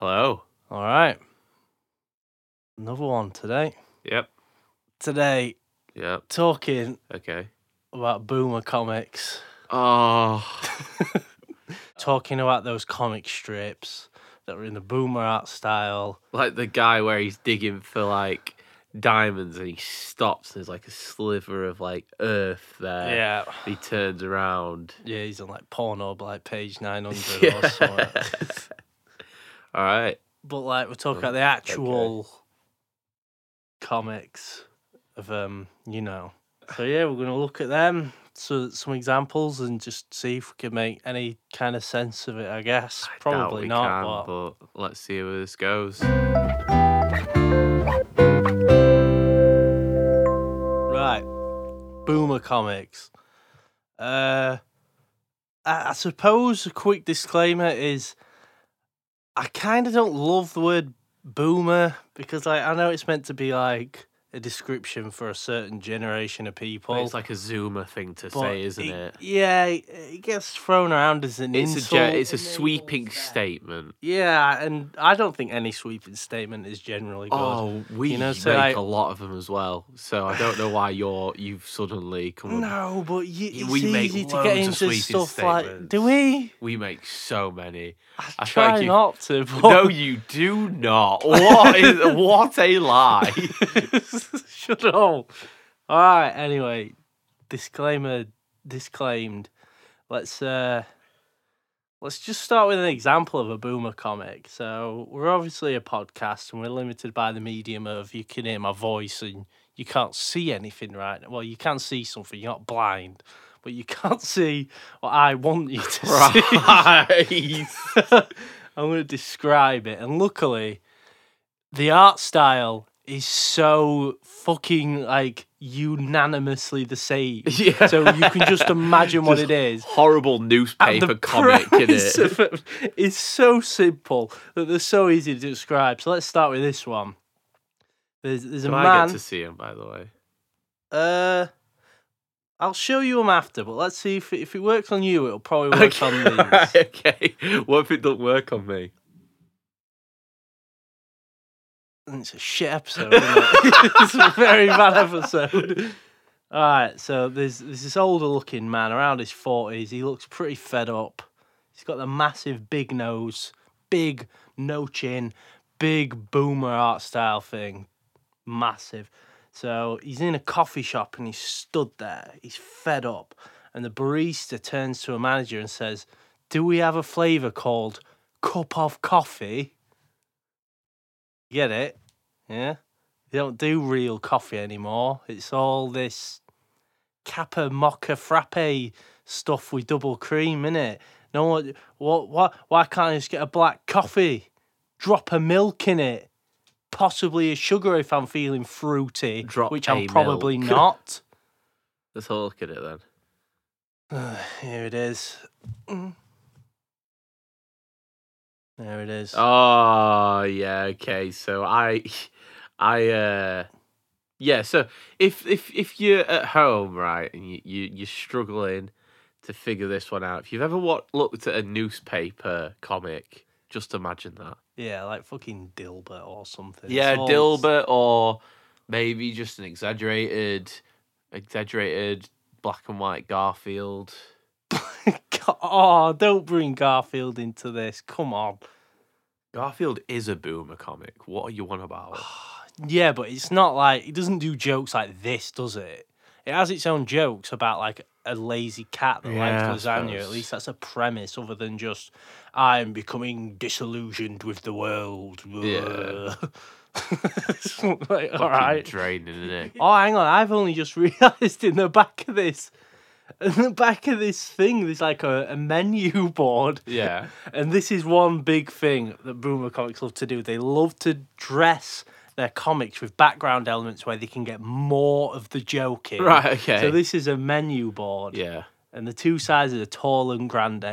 Hello. All right. Another one today. Yep. Today. Yep. Talking. Okay. About boomer comics. Oh. Talking about those comic strips that were in the boomer art style. Like the guy where he's digging for like diamonds and he stops. There's like a sliver of like earth there. Yeah. He turns around. Yeah, he's on like Pornhub, like page 900 or something. All right. But like we're talking about the actual comics of you know. So yeah, we're gonna look at them, so some examples, and just see if we can make any kind of sense of it. I guess probably not, but let's see where this goes. Right, boomer comics. I suppose a quick disclaimer is, I kind of don't love the word boomer because like I know it's meant to be like a description for a certain generation of people. It's like a Zoomer thing to say, isn't it? Yeah, it gets thrown around as an insult. It's a sweeping statement. Yeah, and I don't think any sweeping statement is generally good. Oh, we make a lot of them as well, so I don't know why you've suddenly come. No, but it's easy to get into stuff like. Do we? We make so many. I try not to. But... No, you do not. What a lie. Shut up. All right, anyway, disclaimer disclaimed. Let's just start with an example of a boomer comic. So we're obviously a podcast and we're limited by the medium of you can hear my voice and you can't see anything right now. Well, you can see something, you're not blind, but you can't see what I want you to see. I'm going to describe it. And luckily, the art style is so fucking like unanimously the same. Yeah. So you can just imagine what it is. Horrible newspaper comic in it. It's so simple that they're so easy to describe. So let's start with this one. There's a man. I get to see him, by the way. I'll show you him after, but let's see if it works on you. It'll probably work on me. Right, okay. What if it doesn't work on me? It's a shit episode, isn't it? It's a very bad episode. All right, so there's this older-looking man around his 40s. He looks pretty fed up. He's got the massive big nose, big no chin, big boomer art style thing. Massive. So he's in a coffee shop and he's stood there. He's fed up. And the barista turns to a manager and says, "Do we have a flavour called cup of coffee?" Get it? Yeah? They don't do real coffee anymore. It's all this Kappa mocha frappe stuff with double cream, innit? No, what? Why can't I just get a black coffee? Drop a milk in it. Possibly a sugar if I'm feeling fruity, which I'm probably not. Let's have a look at it then. Here it is. There it is. Oh, yeah, okay. So yeah, so if you're at home, right, and you're struggling to figure this one out, if you've ever looked at a newspaper comic, just imagine that. Yeah, like fucking Dilbert or something. Yeah, Dilbert or maybe just an exaggerated black and white Garfield. Oh, don't bring Garfield into this. Come on. Garfield is a boomer comic. What are you on about? Yeah, but it's not like... It doesn't do jokes like this, does it? It has its own jokes about, like, a lazy cat that likes lasagna. At least that's a premise other than just, I'm becoming disillusioned with the world. Yeah. Like, all right. Draining, isn't it? Oh, hang on. I've only just realised in the back of this thing, there's like a menu board. Yeah. And this is one big thing that boomer comics love to do. They love to dress their comics with background elements where they can get more of the joke in. Right, okay. So this is a menu board. Yeah. And the two sizes are tall and grande.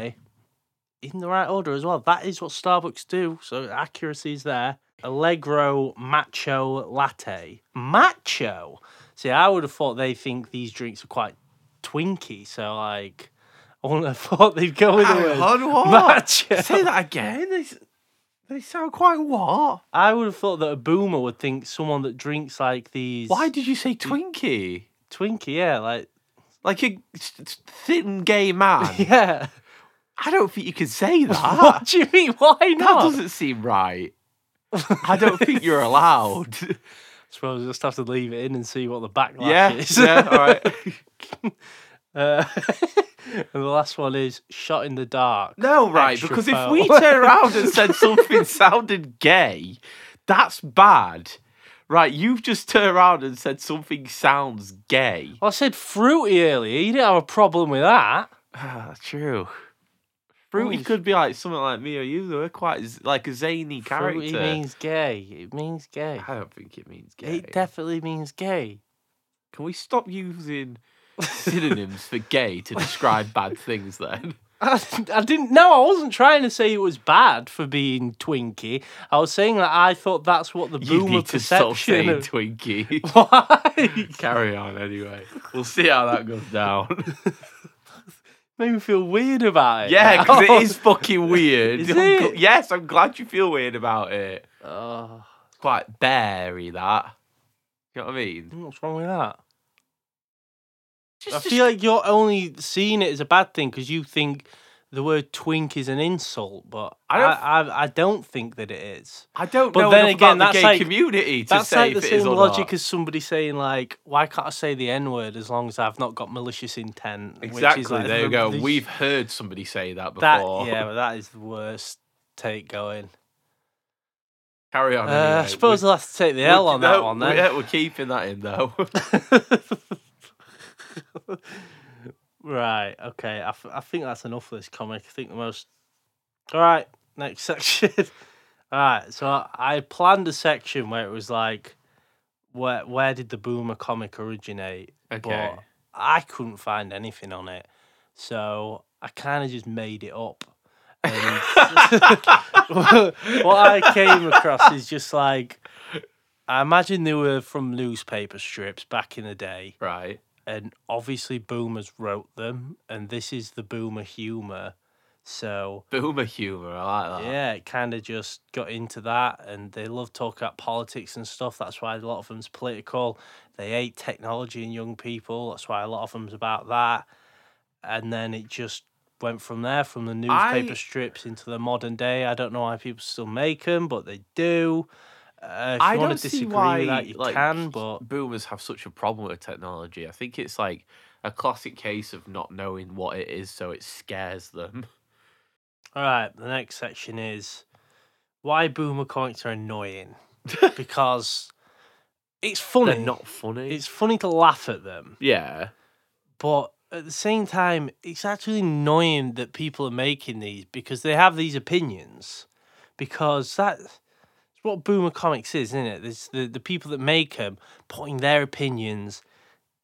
In the right order as well. That is what Starbucks do. So accuracy is there. Allegro Macho Latte. Macho? See, I would have thought they think these drinks are quite Twinkie, so like I wouldn't have thought they'd go with the word. Say that again. They sound quite what? I would have thought that a boomer would think someone that drinks like these... Why did you say Twinkie? Twinkie, yeah, like a thin gay man. Yeah. I don't think you can say that. What do you mean? Why not? That doesn't seem right. I don't think you're allowed. I suppose we just have to leave it in and see what the backlash is. Yeah, all right. And the last one is shot in the dark. No, right, because if we turn around and said something sounded gay, that's bad. Right, you've just turned around and said something sounds gay. Well, I said fruity earlier. You didn't have a problem with that. Ah, true. Fruity could be like something like me or you. They're quite like a zany character. Fruity means gay. It means gay. I don't think it means gay. It definitely means gay. Can we stop using synonyms for gay to describe bad things then? I didn't. No, I wasn't trying to say it was bad for being Twinkie. I was saying that I thought that's what the boomer perception of Twinkie. Why? Carry on anyway. We'll see how that goes down. Made me feel weird about it. Yeah, because it is fucking weird. Is it? Yes, I'm glad you feel weird about it. Oh. It's quite beary, that. You know what I mean? What's wrong with that? I feel like you're only seeing it as a bad thing because you think the word twink is an insult, but I don't think that it is. I don't know enough about the gay community to say if it is or not. That's like the same logic as somebody saying, like, why can't I say the N-word as long as I've not got malicious intent? Exactly, there you go. We've heard somebody say that before. Yeah, but that is the worst take going. Carry on. I suppose I'll have to take the L on that one then. Yeah, we're keeping that in though. Right, okay. I think that's enough for this comic. I think the most... All right, next section. All right, so I planned a section where it was like, where did the boomer comic originate? Okay. But I couldn't find anything on it, so I kind of just made it up. And what I came across is just like, I imagine they were from newspaper strips back in the day. Right. And obviously boomers wrote them, and this is the boomer humour. So boomer humour, I like that. Yeah, it kind of just got into that, and they love talking about politics and stuff. That's why a lot of them's political. They hate technology and young people. That's why a lot of them's about that. And then it just went from there, from the newspaper strips into the modern day. I don't know why people still make them, but they do. If you want to disagree with that, you can, but... Boomers have such a problem with technology. I think it's like a classic case of not knowing what it is, so it scares them. All right, the next section is why boomer comics are annoying. Because it's funny. They're not funny. It's funny to laugh at them. Yeah. But at the same time, it's actually annoying that people are making these because they have these opinions. Because that... what boomer comics is, isn't it? It's the people that make them putting their opinions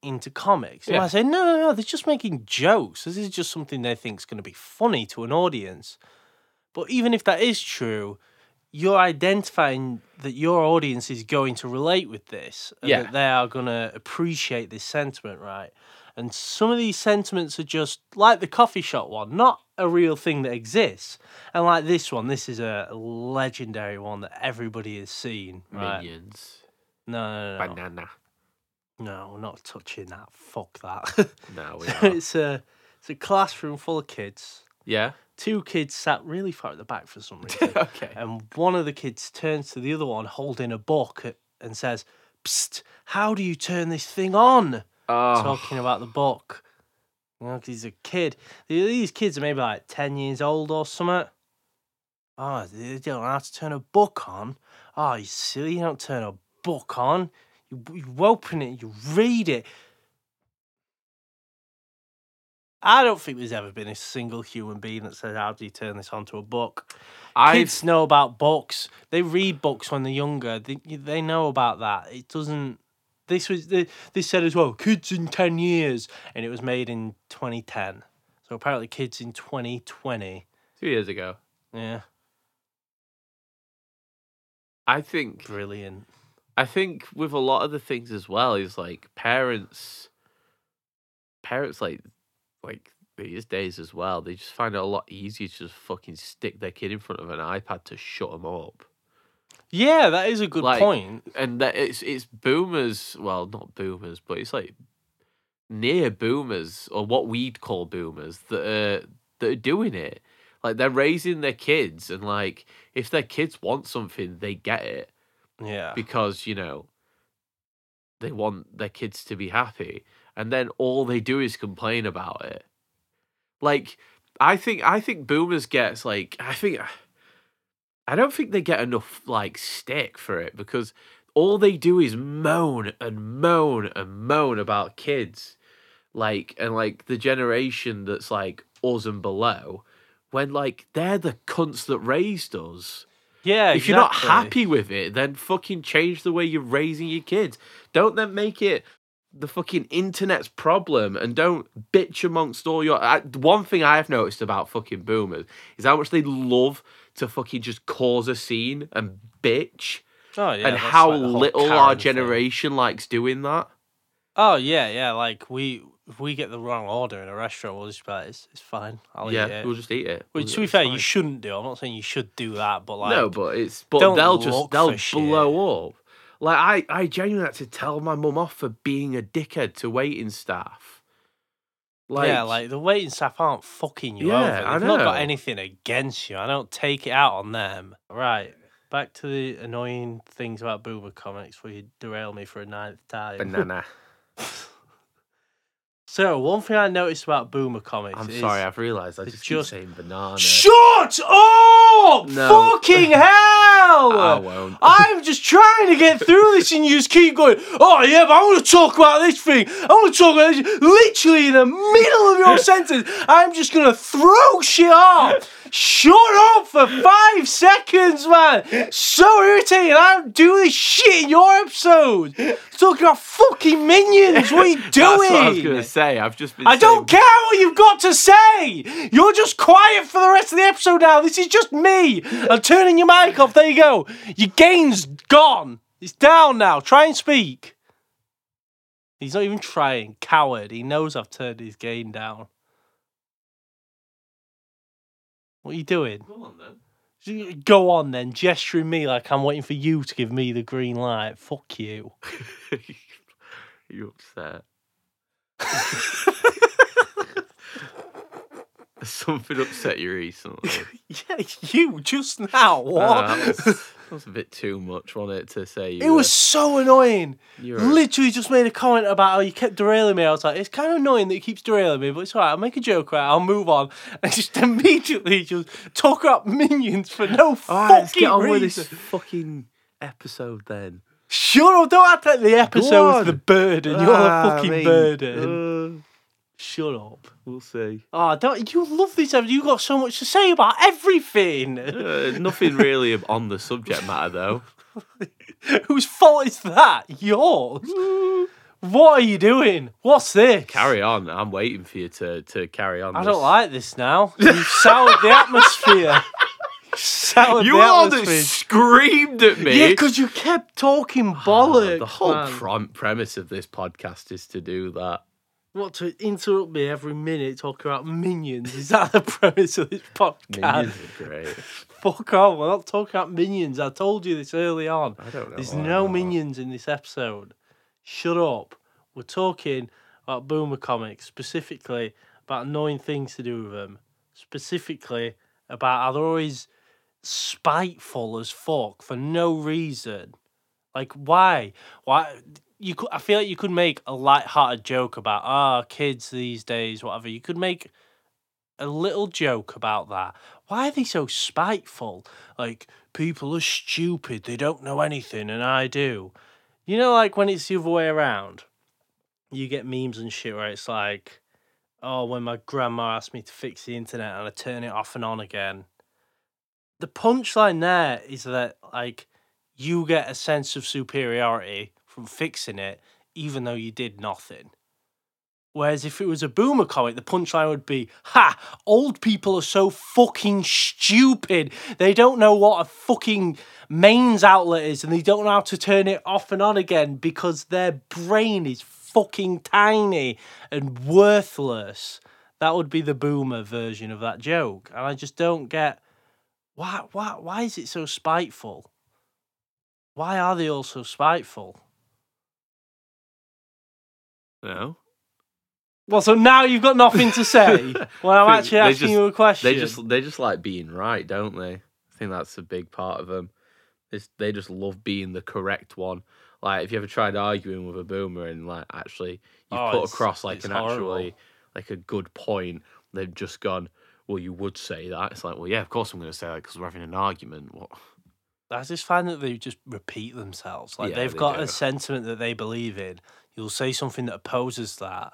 into comics. And I say, no, they're just making jokes. This is just something they think is going to be funny to an audience. But even if that is true, you're identifying that your audience is going to relate with this and that they are going to appreciate this sentiment, right? And some of these sentiments are just, like the coffee shop one, not a real thing that exists. And like this one, this is a legendary one that everybody has seen. Right? Minions. No. Banana. No, we're not touching that. Fuck that. No, we are. It's a classroom full of kids. Yeah. Two kids sat really far at the back for some reason. Okay. And one of the kids turns to the other one holding a book and says, "Psst, how do you turn this thing on?" Talking about the book. You know, he's a kid. These kids are maybe like 10 years old or something. Oh, they don't know how to turn a book on. Oh, you silly, you don't turn a book on. You open it, you read it. I don't think there's ever been a single human being that said, how do you turn this onto a book? Kids know about books. They read books when they're younger. They know about that. It doesn't... This said as well, kids in 10 years, and it was made in 2010. So apparently kids in 2020. 2 years ago. Yeah. I think... Brilliant. I think with a lot of the things as well is, like, parents... Parents, like these days as well, they just find it a lot easier to just fucking stick their kid in front of an iPad to shut them up. Yeah, that is a good point. And that it's boomers, well, not boomers, but it's like near boomers, or what we'd call boomers, that are doing it. Like, they're raising their kids, and like, if their kids want something, they get it. Yeah. Because, you know, they want their kids to be happy. And then all they do is complain about it. Like, I think boomers gets, like, I don't think they get enough, like, stick for it, because all they do is moan and moan and moan about kids. Like, and, like, the generation that's, like, us and below, when, like, they're the cunts that raised us. Yeah, if you're not happy with it, then fucking change the way you're raising your kids. Don't then make it the fucking internet's problem, and don't bitch amongst all your... One thing I've noticed about fucking boomers is how much they love to fucking just cause a scene and bitch. Oh, yeah. And how like little our generation likes doing that. Oh, yeah, yeah. Like, if we get the wrong order in a restaurant, we'll just be like, it's fine. I'll eat it. Yeah, we'll just eat it. Which, to be fair, you shouldn't do. I'm not saying you should do that, but like... No, but it's... But they'll blow up. Like, I genuinely had to tell my mum off for being a dickhead to waiting staff. Like, yeah, like, the waiting staff aren't fucking you over. They've not got anything against you. I don't take it out on them. Right, back to the annoying things about boomer comics where you derail me for a ninth time. Banana. So, one thing I noticed about boomer comics is... I'm sorry, I've realised I just keep saying banana. Shut up! No. Fucking hell! I won't. I'm just trying to get through this and you just keep going, oh yeah, but I want to talk about this thing. I want to talk about this. Literally in the middle of your sentence, I'm just going to throw shit off. Shut up for 5 seconds, man. So irritating. I'm doing this shit in your episode. Talking about fucking minions. What are you doing? That's what I was going to say. I've just been... I don't care what you've got to say. You're just quiet for the rest of the episode now. This is just me. I'm turning your mic off. There you go. Your gain's gone. It's down now. Try and speak. He's not even trying. Coward. He knows I've turned his gain down. What are you doing? Go on, then. Go on, then. Gesturing me like I'm waiting for you to give me the green light. Fuck you. You upset. Something upset you recently. Yeah, you just now. What? That was a bit too much, wasn't it, to say you... It was so annoying. Literally just made a comment about how you kept derailing me. I was like, it's kind of annoying that it keeps derailing me, but it's all right. I'll make a joke, right? I'll move on. And just immediately just talk up minions for no fucking reason. All right, let's get on with this fucking episode then. Shut up, don't act like the episode's the burden. You're the fucking burden. Shut up. We'll see. Oh, don't you love this? You got so much to say about everything. Nothing really on the subject matter, though. Whose fault is that? Yours. What are you doing? What's this? Carry on. I'm waiting for you to carry on. I don't like this now. You've soured the atmosphere. You screamed at me. Yeah, because you kept talking bollocks. The whole premise of this podcast is to do that. What, to interrupt me every minute talking about minions? Is that the premise of this podcast? Minions are great. Fuck off, we're not talking about minions. I told you this early on. I don't know. There's no minions in this episode. Shut up. We're talking about boomer comics, specifically about annoying things to do with them. Specifically about how they're always spiteful as fuck for no reason. Like, why? Why... I feel like you could make a light-hearted joke about, kids these days, whatever. You could make a little joke about that. Why are they so spiteful? Like, people are stupid. They don't know anything, and I do. You know, like, when it's the other way around, you get memes and shit where it's like, oh, when my grandma asked me to fix the internet and I turn it off and on again. The punchline there is that, like, you get a sense of superiority from fixing it, even though you did nothing. Whereas if it was a boomer comic, the punchline would be, ha, old people are so fucking stupid. They don't know what a fucking mains outlet is, and they don't know how to turn it off and on again because their brain is fucking tiny and worthless. That would be the boomer version of that joke. And I just don't get, why is it so spiteful? Why are they all so spiteful? No. Well, so now you've got nothing to say. Well, I'm actually asking you a question. They just like being right, don't they? I think that's a big part of them. They just love being the correct one. Like, if you ever tried arguing with a boomer and like actually you put across like an horrible, actually like a good point, they've just gone, well, you would say that. It's like, well, yeah, of course I'm going to say that because we're having an argument. What? I just find that they just repeat themselves. Like, yeah, they've got a sentiment that they believe in. You'll say something that opposes that.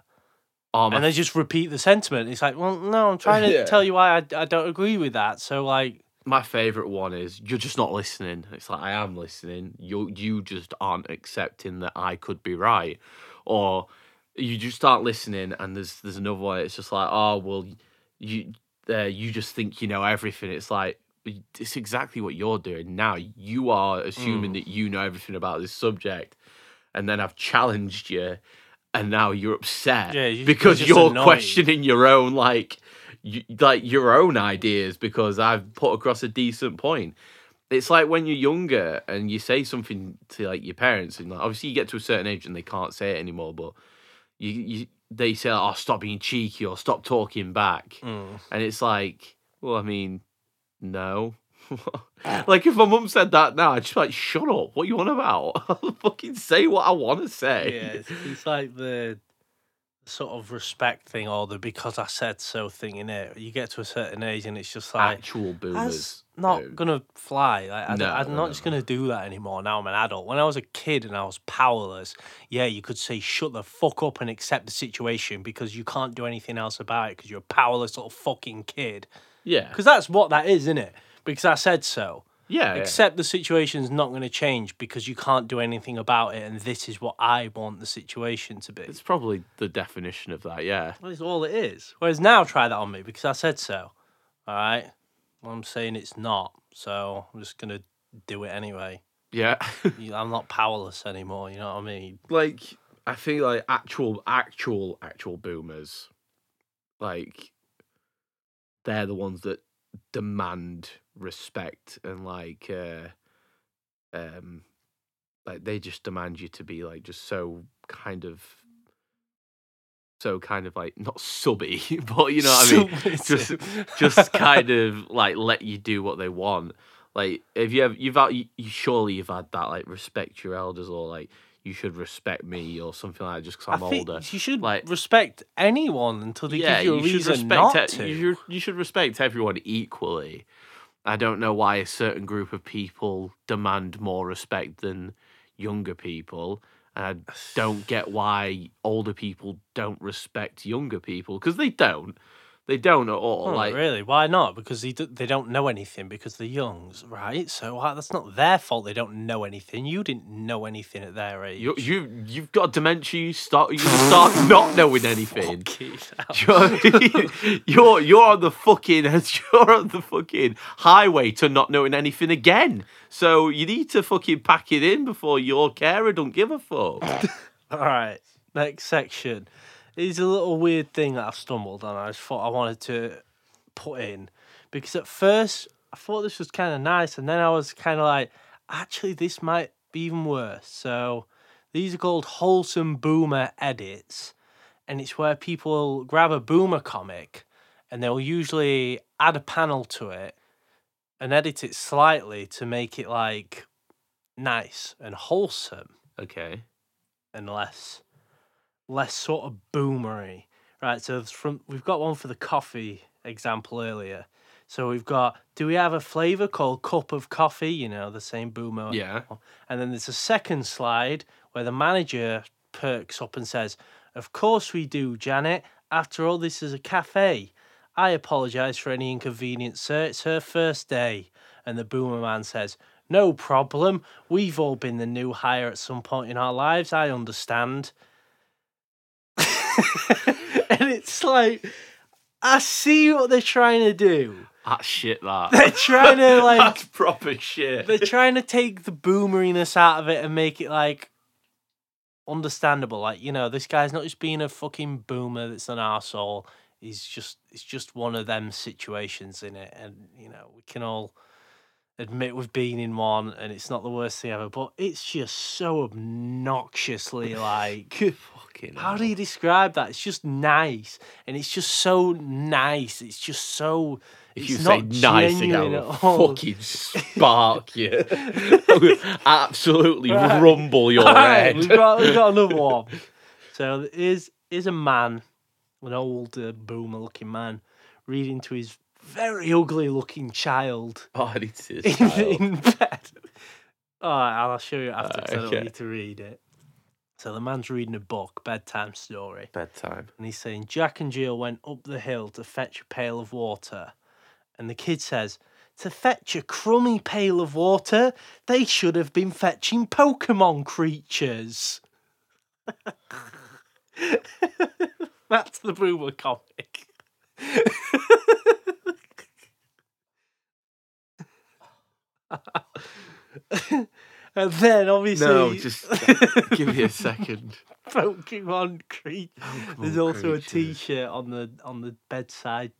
And they just repeat the sentiment. It's like, well, no, I'm trying to tell you why I don't agree with that. So, like... My favourite one is, you're just not listening. It's like, I am listening. You just aren't accepting that I could be right. Or you just aren't listening, and there's another one. It's just like, oh, well, you just think you know everything. It's like, it's exactly what you're doing now. You are assuming that you know everything about this subject. And then I've challenged you, and now you're upset because you're annoyed. Questioning your own, like your own ideas because I've put across a decent point. It's like when you're younger and you say something to like your parents, and like, obviously you get to a certain age and they can't say it anymore, but they say, "Oh, stop being cheeky," or "Stop talking back," and it's like, well, I mean, no. Like, if my mum said that now, I'd just be like, shut up, what are you on about? I'll fucking say what I want to say. Yeah, it's like the sort of respect thing or the because I said so thing in it. You get to a certain age and it's just like... Actual boomers. That's not going to fly. Like, I'm not just going to do that anymore. Now I'm an adult. When I was a kid and I was powerless, yeah, you could say shut the fuck up and accept the situation because you can't do anything else about it because you're a powerless little fucking kid. Yeah. Because that's what that is, innit? Because I said so. Yeah. Except the situation's not going to change because you can't do anything about it, and this is what I want the situation to be. It's probably the definition of that, yeah. Well, it's all it is. Whereas now, try that on me because I said so. All right? Well, I'm saying it's not, so I'm just going to do it anyway. Yeah. I'm not powerless anymore, you know what I mean? Like, I feel like actual boomers, like, they're the ones that demand respect and like they just demand you to be like just so kind of like not subby, but you know what I mean, just kind of like let you do what they want. Like, if you've surely had that, like, respect your elders, or like, you should respect me, or something like that, just because I think older. You should, like, respect anyone until they give you a reason not to. You should respect everyone equally. I don't know why a certain group of people demand more respect than younger people, and I don't get why older people don't respect younger people, because they don't. They don't at all. Oh, like, really? Why not? Because they don't know anything because they're youngs, right? So that's not their fault they don't know anything. You didn't know anything at their age. You've got dementia. You start not knowing anything. You're on the fucking highway to not knowing anything again. So you need to fucking pack it in before your carer don't give a fuck. All right, next section. It's a little weird thing that I've stumbled on. I just thought I wanted to put in because at first I thought this was kind of nice, and then I was kind of like, actually, this might be even worse. So these are called wholesome boomer edits, and it's where people grab a boomer comic and they'll usually add a panel to it and edit it slightly to make it like nice and wholesome. Okay. And less sort of boomery. Right, so we've got one for the coffee example earlier. So we've got, do we have a flavour called cup of coffee? You know, the same boomer. Yeah. And then there's a second slide where the manager perks up and says, of course we do, Janet. After all, this is a cafe. I apologise for any inconvenience, sir. It's her first day. And the boomer man says, no problem. We've all been the new hire at some point in our lives. I understand. And it's like, I see what they're trying to do. That's shit, that. They're trying to, like... That's proper shit. They're trying to take the boomeriness out of it and make it, like, understandable. Like, you know, this guy's not just being a fucking boomer that's an arsehole. is just, it's just one of them situations in it. And, you know, we can all admit we've been in one and it's not the worst thing ever, but it's just so obnoxiously like fucking how do you describe that? It's just nice, and it's just so nice. It's just so, if you say nice again, I'll fucking spark you. Absolutely right. Rumble your head. We've got another one. So here's a man, an old boomer looking man, reading to his very ugly looking child. Oh, I need to see this child. In bed. All right, I'll show you after because I don't need to read it. So the man's reading a book, bedtime story. Bedtime. And he's saying, Jack and Jill went up the hill to fetch a pail of water. And the kid says, to fetch a crummy pail of water, they should have been fetching Pokemon creatures. That's the boomer comic. And then obviously, no, just give me a second. Pokemon creature. There's also a T-shirt on the bedside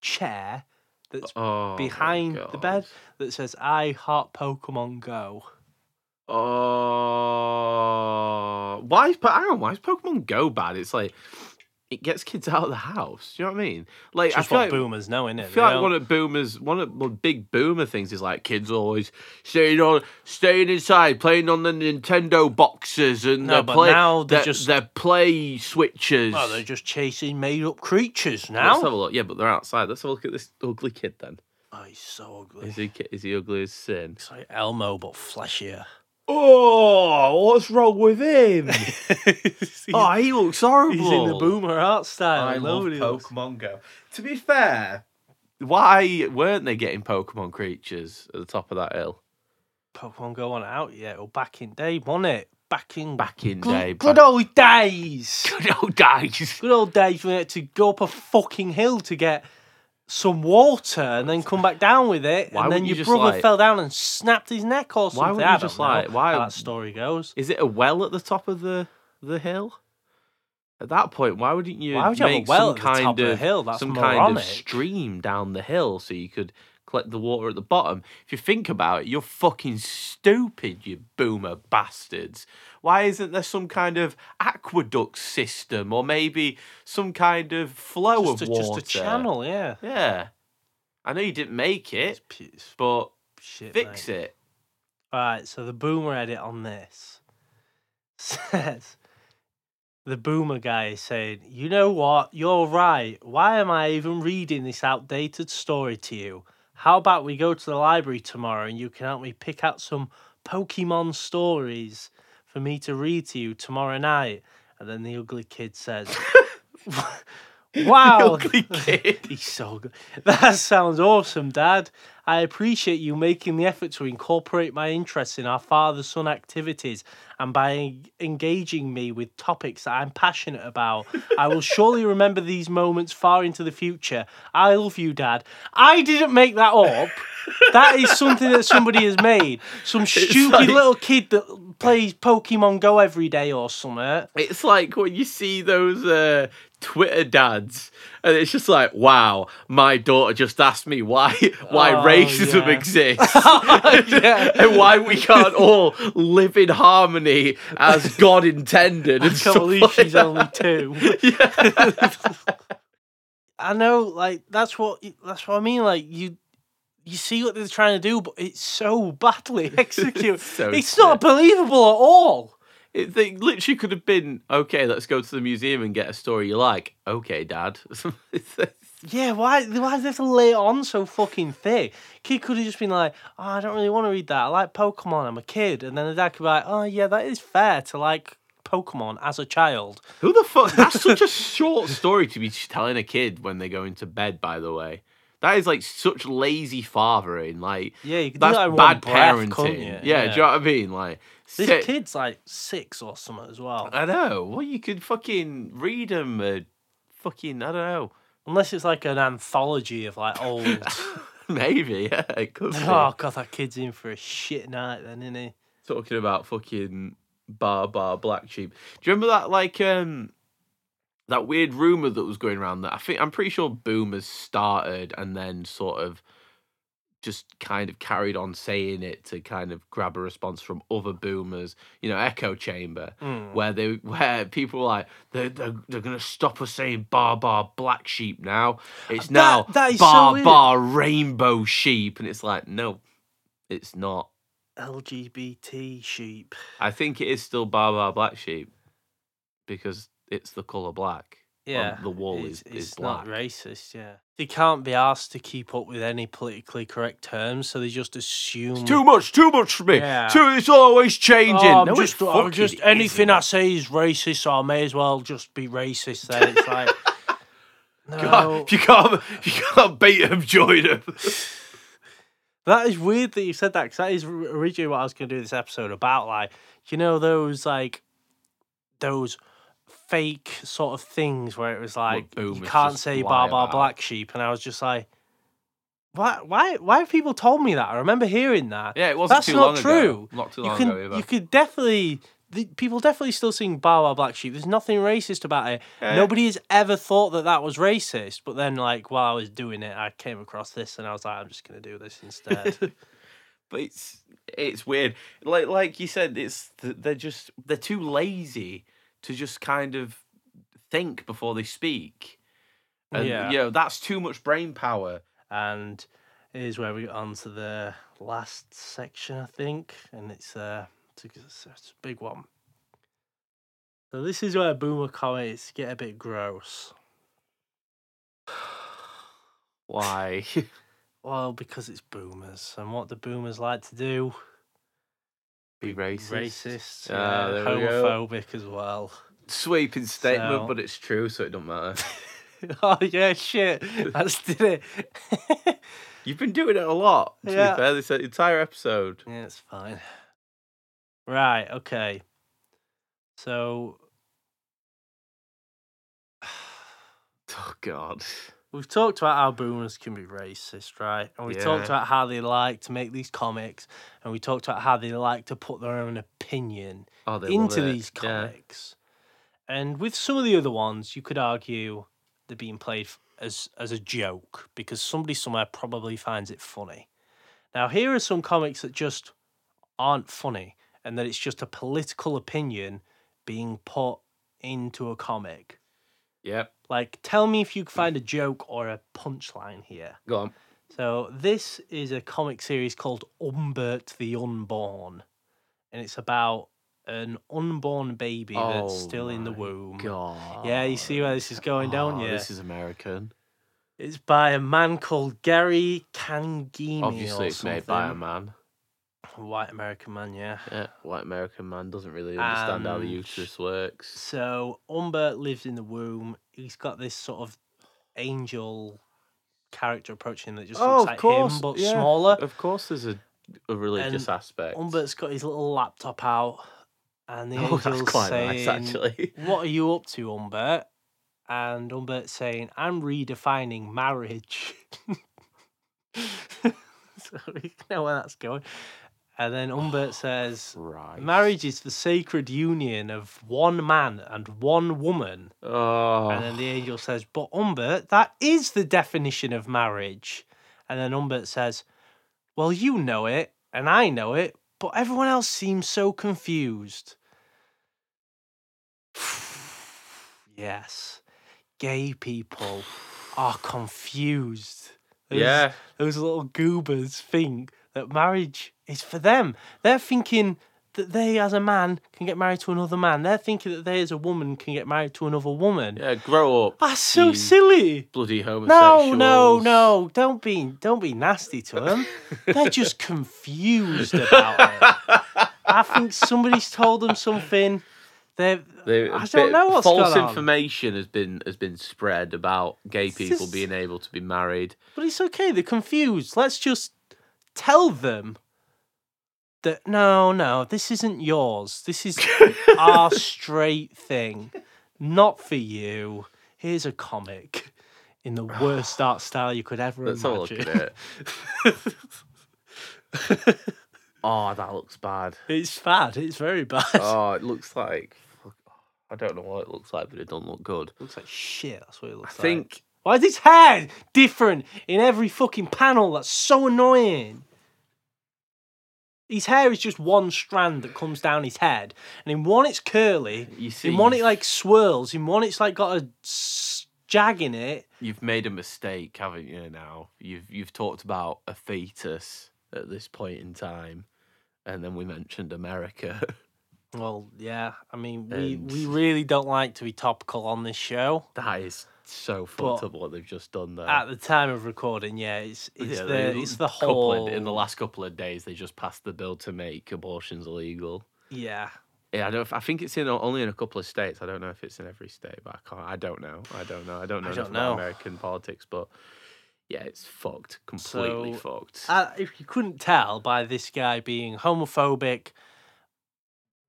chair that's behind the bed that says "I heart Pokemon Go." Oh, why is Pokemon Go bad? It's like, it gets kids out of the house. Do you know what I mean? Like, it's just what boomers know, innit? I feel like one of big boomer things is like kids always staying inside, playing on the Nintendo boxes and their play switches. Well, they're just chasing made up creatures now. Let's have a look. Yeah, but they're outside. Let's have a look at this ugly kid then. Oh, he's so ugly. Is he ugly as sin? It's like Elmo but fleshier. Oh, what's wrong with him? He looks horrible. He's in the boomer art style. I love Pokemon Go. To be fair, why weren't they getting Pokemon creatures at the top of that hill? Pokemon Go wasn't out yet. Well, back in day, wasn't it? Back in day. Good old days. Good old days when we had to go up a fucking hill to get some water and then come back down with it, and then your brother fell down and snapped his neck or something. Why, how that story goes. Is it a well at the top of the hill? At that point, why wouldn't you make some kind of stream down the hill so you could collect the water at the bottom? If you think about it, you're fucking stupid, you boomer bastards. Why isn't there some kind of aqueduct system or maybe some kind of flow of water? Just a channel, yeah. Yeah. I know you didn't make it, but fix it. All right, so the boomer edit on this says, the boomer guy is saying, you know what, you're right. Why am I even reading this outdated story to you? How about we go to the library tomorrow and you can help me pick out some Pokemon stories for me to read to you tomorrow night? And then the ugly kid says, wow. The ugly kid. He's so good. That sounds awesome, Dad. I appreciate you making the effort to incorporate my interests in our father-son activities and by engaging me with topics that I'm passionate about. I will surely remember these moments far into the future. I love you, Dad. I didn't make that up. That is something that somebody has made. Some stupid little kid that plays Pokemon Go every day or something. It's like when you see those Twitter dads, and it's just like, wow, my daughter just asked me why racism exists. And why we can't all live in harmony as God intended. And I can't believe she's only 2. Yeah. I know, like, that's what I mean. Like, you see what they're trying to do, but it's so badly executed. It's not believable at all. They literally could have been, okay, let's go to the museum and get a story you like. Okay, Dad. Yeah, why do they have to lay it on so fucking thick? Kid could have just been like, oh, I don't really want to read that. I like Pokemon, I'm a kid. And then the dad could be like, oh, yeah, that is fair to like Pokemon as a child. Who the fuck? That's such a short story to be telling a kid when they go into bed, by the way. That is like such lazy fathering. Like, yeah, you can do that in bad parenting. Breath, yeah, do you know what I mean? Like, this kid's like 6 or something as well. I know. Well, you could fucking read them. I don't know. Unless it's like an anthology of like old. Maybe, yeah, it could be. Oh, God, that kid's in for a shit night then, isn't he? Talking about fucking Black Sheep. Do you remember that, like, that weird rumor that was going around that I'm pretty sure boomers started and then sort of just kind of carried on saying it to kind of grab a response from other boomers, you know, echo chamber, where people were like, they're going to stop us saying bar, bar, black sheep now. It's now that bar, so bar, rainbow sheep. And it's like, no, it's not. LGBT sheep. I think it is still bar, bar, black sheep because it's the colour black. Yeah, the wall is black. It's not racist, yeah. They can't be asked to keep up with any politically correct terms, so they just assume... It's too much for me. Yeah. It's always changing. Oh, I'm just anything I say is racist, so I may as well just be racist then. It's like... No. God, if you can't beat them, join them. That is weird that you said that, because that is originally what I was going to do this episode about, like, you know, those fake sort of things where it was like, well, you can't say bar bar black sheep, and I was just like, why have people told me that? I remember hearing that. Yeah, it wasn't that's too not long true. Ago. Not too long ago either. You could definitely people definitely still sing bar bar black sheep. There's nothing racist about it. Yeah. Nobody has ever thought that was racist. But then, like, while I was doing it, I came across this, and I was like, I'm just gonna do this instead. But it's weird. Like you said, they're too lazy to just kind of think before they speak. And, you know, that's too much brain power. And here's where we get on to the last section, I think. And it's a big one. So this is where boomer comments get a bit gross. Why? Well, because it's boomers. And what do boomers like to do? Be racist, homophobic as well. Sweeping statement, but it's true, so it don't matter. Oh yeah, shit, I just did it. You've been doing it a lot. To be fair, this entire episode. Yeah, it's fine. Right, okay. So, oh God, we've talked about how boomers can be racist, right? And we talked about how they like to make these comics, and we talked about how they like to put their own opinion into these comics. Yeah. And with some of the other ones, you could argue they're being played as a joke because somebody somewhere probably finds it funny. Now, here are some comics that just aren't funny, and that it's just a political opinion being put into a comic. Yep. Like, tell me if you can find a joke or a punchline here. Go on. So this is a comic series called Umbert the Unborn. And it's about an unborn baby that's still in the womb. God. Yeah, you see where this is going, don't you? This is American. It's by a man called Gary Kangemi. Obviously it's made by a man. White American man, yeah. Yeah, white American man doesn't really understand how the uterus works. So, Umbert lives in the womb. He's got this sort of angel character approaching that just looks like him, but smaller. Of course there's a religious aspect. Umbert's got his little laptop out, and the angel's saying, nice, actually. What are you up to, Umbert? And Umbert's saying, I'm redefining marriage. So we know where that's going. And then Umbert says, marriage is the sacred union of one man and one woman. Oh. And then the angel says, but Umbert, that is the definition of marriage. And then Umbert says, well, you know it, and I know it, but everyone else seems so confused. Yes, gay people are confused. Those little goobers think that marriage is for them. They're thinking that they, as a man, can get married to another man. They're thinking that they, as a woman, can get married to another woman. Yeah, grow up. That's so silly. Bloody homosexuals. No. Don't be nasty to them. They're just confused about it. I think somebody's told them something. I don't know what's going on. False information has been spread about gay people being able to be married. But it's okay, they're confused. Let's just tell them that no, this isn't yours. This is our straight thing. Not for you. Here's a comic in the worst art style you could ever imagine. Let's have a look at it. That looks bad. It's bad. It's very bad. It looks like... I don't know what it looks like, but it doesn't look good. It looks like shit. That's what it looks like. I think... Why is his hair different in every fucking panel? That's so annoying. His hair is just one strand that comes down his head. And in one, it's curly. You see, in one, it like swirls. In one, it's like got a jag in it. You've made a mistake, haven't you, now? You've talked about a fetus at this point in time. And then we mentioned America. Well, yeah. I mean, we really don't like to be topical on this show. That is... so fucked up what they've just done there. At the time of recording, yeah, it's the whole... In the last couple of days, they just passed the bill to make abortions illegal. Yeah. Yeah, I think it's only in a couple of states. I don't know if it's in every state, but I don't know. I don't know American politics, but yeah, it's fucked. Completely fucked. If you couldn't tell by this guy being homophobic,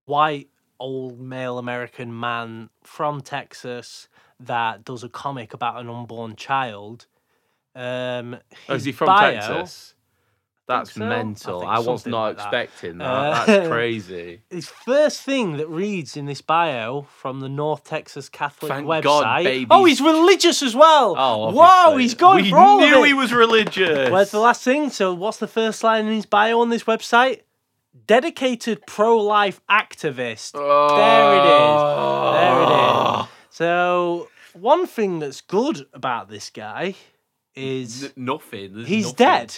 white, old, male American man from Texas... that does a comic about an unborn child. Is he from Texas? That's mental. I was not expecting that. That's crazy. His first thing that reads in this bio from the North Texas Catholic website. Oh, he's religious as well. Oh, whoa, he's going for all of it. We knew he was religious. Where's the last thing? So what's the first line in his bio on this website? Dedicated pro-life activist. Oh. There it is. So, one thing that's good about this guy is... nothing. He's nothing. Dead.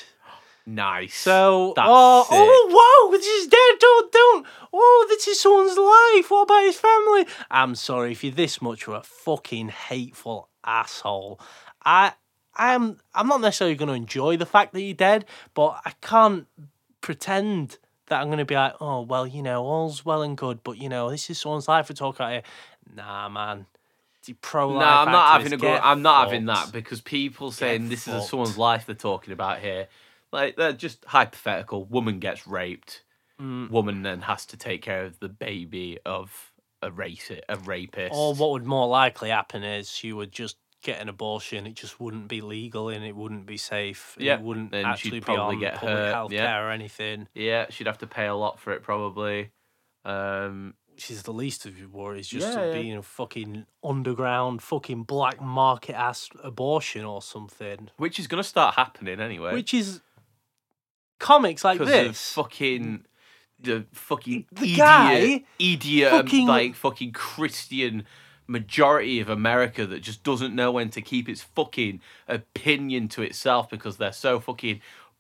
Nice. So, whoa, this is dead. Don't. Oh, this is someone's life. What about his family? I'm sorry, if you're this much of a fucking hateful asshole. I'm not necessarily going to enjoy the fact that you're dead, but I can't pretend that I'm going to be like, oh, well, you know, all's well and good, but, you know, this is someone's life we're talking about here. Nah, man. Pro-life I'm not having a go. I'm not having that because people saying this is someone's life they're talking about here, like they're just hypothetical. Woman gets raped. Woman then has to take care of the baby of a rapist. Or what would more likely happen is she would just get an abortion. It just wouldn't be legal and it wouldn't be safe. Yeah. It wouldn't then actually she'd probably be on public health care or anything. Yeah, she'd have to pay a lot for it probably. Which is the least of your worries, just being a fucking underground, fucking black market ass abortion or something. Which is going to start happening anyway. Which is comics like this. Of the fucking idiot, fucking... like fucking Christian majority of America that just doesn't know when to keep its fucking opinion to itself because they're so fucking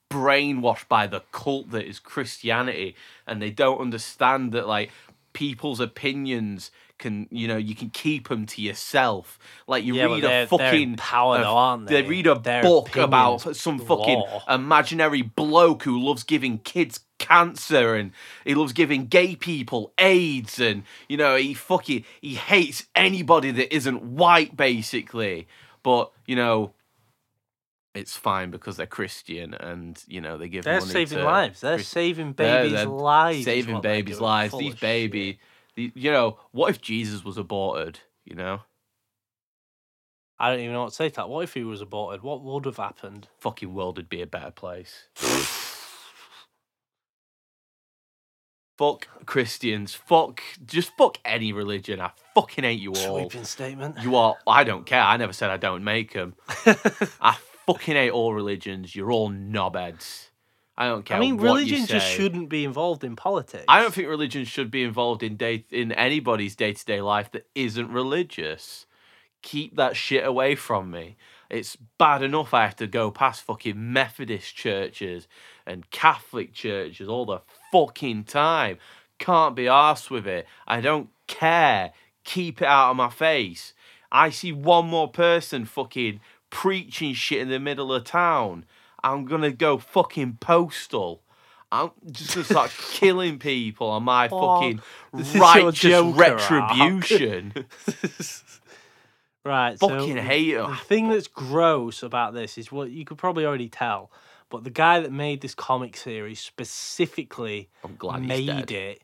brainwashed by the cult that is Christianity, and they don't understand that like. People's opinions can, you know, you can keep them to yourself. Like you read a fucking power, though, aren't they? They read a book about some fucking imaginary bloke who loves giving kids cancer and he loves giving gay people AIDS and you know he hates anybody that isn't white basically. But you know, it's fine because they're Christian and, you know, they give money to... They're saving lives. They're saving babies' lives. Saving babies' lives. These baby... you know, what if Jesus was aborted, you know? I don't even know what to say to that. What if he was aborted? What would have happened? Fucking world would be a better place. Fuck Christians. Fuck... Just fuck any religion. I fucking hate you all. Sweeping statement. You are... I don't care. I never said I don't make them. I fucking hate all religions. You're all knobheads. I don't care. I mean, religion just shouldn't be involved in politics. I don't think religion should be involved in anybody's day-to-day life that isn't religious. Keep that shit away from me. It's bad enough I have to go past fucking Methodist churches and Catholic churches all the fucking time. Can't be arsed with it. I don't care. Keep it out of my face. I see one more person fucking preaching shit in the middle of town, I'm gonna go fucking postal. I'm just gonna start killing people on my fucking righteous retribution. Right, fucking hate him. The thing that's gross about this is what you could probably already tell, but the guy that made this comic series specifically made it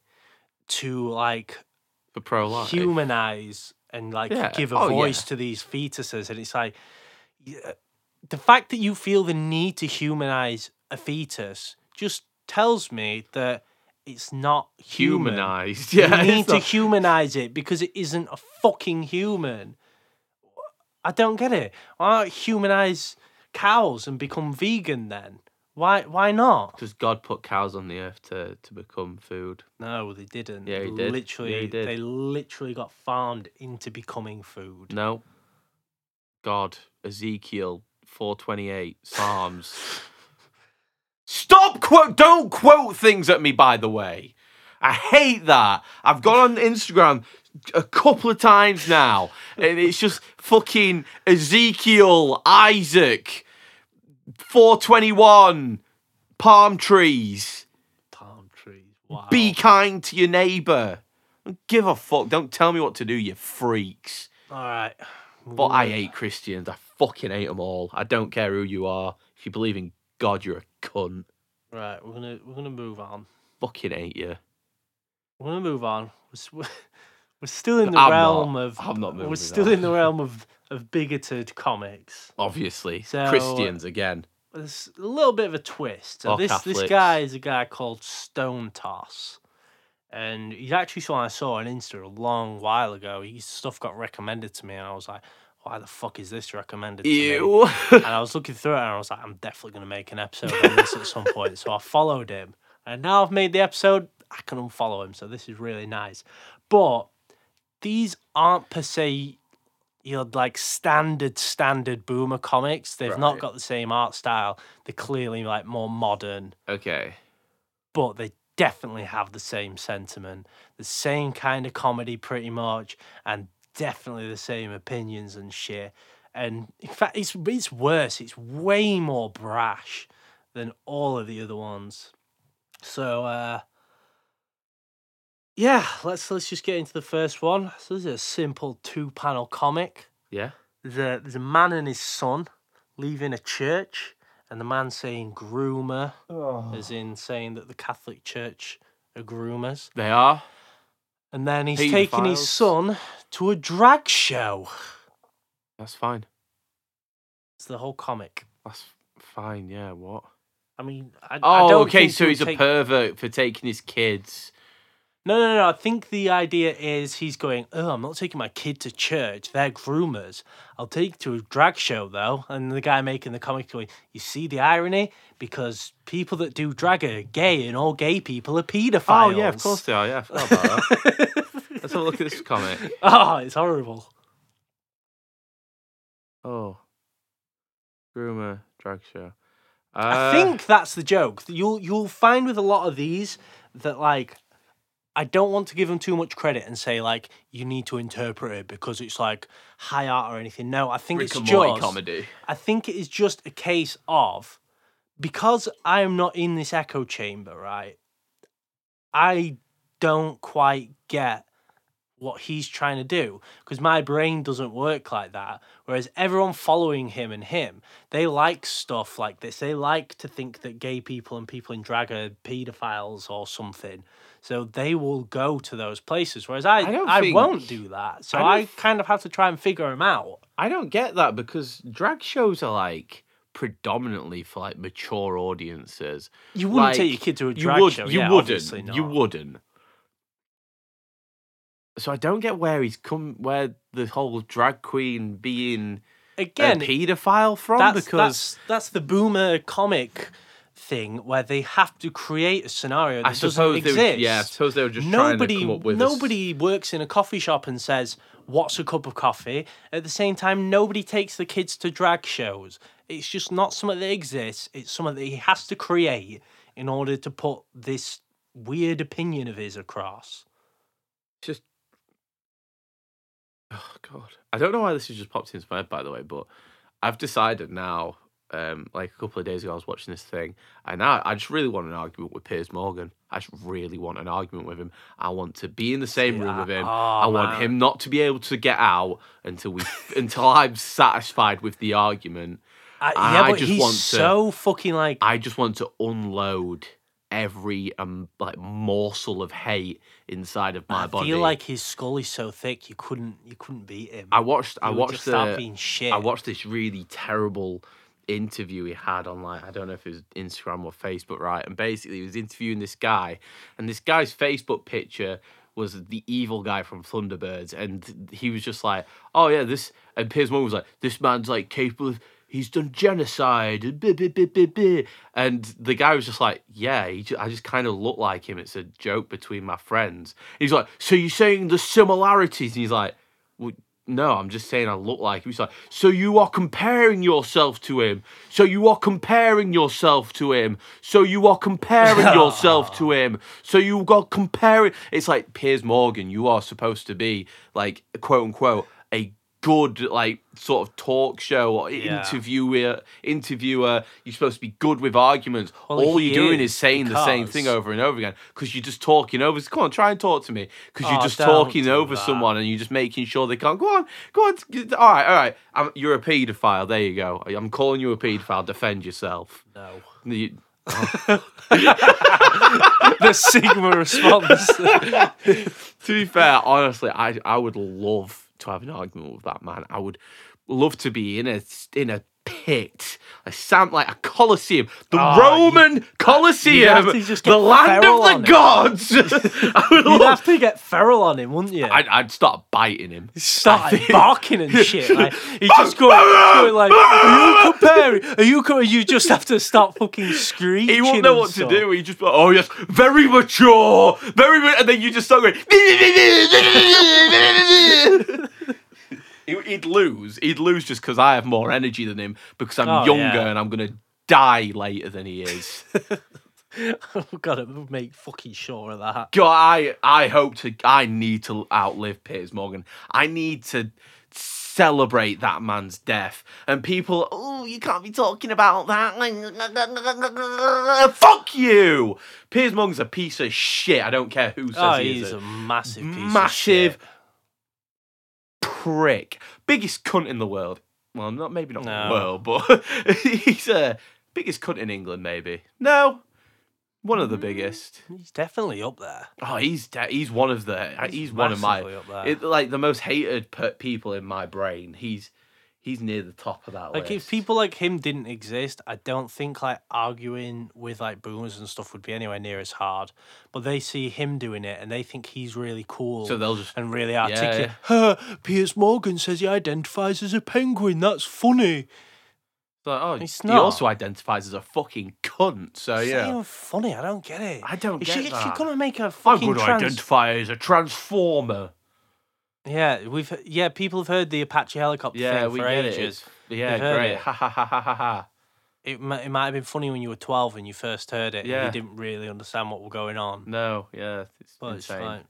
to like humanize and like give a voice to these fetuses, and it's like. The fact that you feel the need to humanize a fetus just tells me that it's not human. Humanized. Yeah, you need to humanize it because it isn't a fucking human. I don't get it. Why not humanize cows and become vegan then? Why not? Because God put cows on the earth to become food. No, they didn't. Yeah, he did. Literally, yeah, he did. They literally got farmed into becoming food. No. God, Ezekiel 4:28, Psalms. Stop quote! Don't quote things at me, by the way. I hate that. I've gone on Instagram a couple of times now, and it's just fucking Ezekiel, Isaac, 421, palm trees. Palm trees. Wow. Be kind to your neighbour. Don't give a fuck. Don't tell me what to do, you freaks. All right. But I hate Christians. I fucking hate them all. I don't care who you are. If you believe in God, you're a cunt. Right, we're gonna move on. Fucking hate you. We're gonna move on. We're still in the in the realm of bigoted comics. Obviously, so, Christians again. There's a little bit of a twist. So this guy is a guy called Stone Toss, and he's actually someone I saw on Insta a long while ago. His stuff got recommended to me, and I was like, why the fuck is this recommended to me? And I was looking through it and I was like, I'm definitely going to make an episode on this at some point. So I followed him. And now I've made the episode, I can unfollow him. So this is really nice. But these aren't per se, like standard boomer comics. They've not got the same art style. They're clearly like more modern. Okay. But they definitely have the same sentiment. The same kind of comedy pretty much. And definitely the same opinions and shit. And in fact, it's worse. It's way more brash than all of the other ones. So, let's just get into the first one. So this is a simple 2-panel comic. Yeah. There's a man and his son leaving a church, and the man saying groomer, as in saying that the Catholic Church are groomers. They are. And then he's taking his son to a drag show. That's fine. It's the whole comic. That's fine, yeah, what? I mean, I don't okay, think so he's a pervert for taking his kids. No, I think the idea is he's going, I'm not taking my kid to church. They're groomers. I'll take you to a drag show, though. And the guy making the comic going, you see the irony? Because people that do drag are gay, and all gay people are paedophiles. Oh, yeah, of course they are. Yeah, I forgot about that. Let's have a look at this comic. Oh, it's horrible. Oh. Groomer, drag show. I think that's the joke. You'll find with a lot of these that, like, I don't want to give them too much credit and say, like, you need to interpret it because it's, like, high art or anything. No, I think Rick and Morty comedy. I think it is just a case of, because I am not in this echo chamber, right, I don't quite get what he's trying to do because my brain doesn't work like that. Whereas everyone following him and him, they like stuff like this. They like to think that gay people and people in drag are paedophiles or something. So they will go to those places. Whereas I won't do that. So I kind of have to try and figure him out. I don't get that because drag shows are like predominantly for like mature audiences. You wouldn't like, take your kid to a drag show. You wouldn't. Not. You wouldn't. So I don't get where he's come, where the whole drag queen being again a paedophile from. That's the boomer comic thing where they have to create a scenario that doesn't exist. I suppose they were just trying to come up with. Nobody works in a coffee shop and says, "What's a cup of coffee?" At the same time, nobody takes the kids to drag shows. It's just not something that exists. It's something that he has to create in order to put this weird opinion of his across. Just. Oh, God. I don't know why this has just popped into my head, by the way, but I've decided now, like a couple of days ago, I was watching this thing, and now I just really want an argument with Piers Morgan. I just really want an argument with him. I want to be in the same room with him. Oh, I want him not to be able to get out until I'm satisfied with the argument. I just want to unload every morsel of hate inside of my body. I feel like his skull is so thick you couldn't beat him. I watched this really terrible interview he had on, like, I don't know if it was Instagram or Facebook, right? And basically he was interviewing this guy, and this guy's Facebook picture was the evil guy from Thunderbirds, and he was just like, oh yeah, this, and Piers Morgan was like, this man's like capable of, he's done genocide, and blah, blah, blah, blah, blah. And the guy was just like, yeah, I just kind of look like him. It's a joke between my friends. And he's like, so you're saying the similarities? And he's like, well, no, I'm just saying I look like him. He's like, so you are comparing yourself to him. So you are comparing yourself to him. So you are comparing yourself to him. So you got comparing. It's like, Piers Morgan, you are supposed to be, like, quote unquote, a good, like, sort of talk show or interviewer. You're supposed to be good with arguments. Well, all you're doing is saying the same thing over and over again because you're just talking over. Come on, try and talk to me, because you're just talking over someone and you're just making sure they can't. Go on. All right. You're a paedophile. There you go. I'm calling you a paedophile. Defend yourself. No. The Sigma response. To be fair, honestly, I would love to have an argument with that man. I would love to be in a pit, a Colosseum, the Roman Colosseum, the land of the gods. You'd have to get feral on him, wouldn't you? I'd start biting him, start barking and shit. Like, he'd just go like, "Are you comparing? Are you comparing?" You just have to start fucking screeching. He won't know what to do. He just, oh yes, very mature, very, and then you just start going. He'd lose just because I have more energy than him, because I'm younger and I'm going to die later than he is. I've got to make fucking sure of that. God, I need to outlive Piers Morgan. I need to celebrate that man's death. And people, oh, you can't be talking about that. Fuck you! Piers Morgan's a piece of shit. I don't care who says he is. He's a massive piece of shit. Prick, biggest cunt in the world. Well, not the world, but he's biggest cunt in England. Maybe no, one of the biggest. He's definitely up there. Oh, he's one of the. He's one of my up there. Like the most hated people in my brain. He's near the top of that. Like list. If people like him didn't exist, I don't think like arguing with like boomers and stuff would be anywhere near as hard. But they see him doing it and they think he's really cool. So they'll just and really articulate. Yeah. Piers Morgan says he identifies as a penguin. That's funny. But, it's not. He also identifies as a fucking cunt. So it's not even funny. I don't get it. If you're gonna make a fucking, I'm gonna identify as a transformer. Yeah, people have heard the Apache helicopter thing for ages. Yeah, great. Ha ha ha ha ha ha. It might have been funny when you were 12 and you first heard it and you didn't really understand what was going on. No, yeah. But it's like,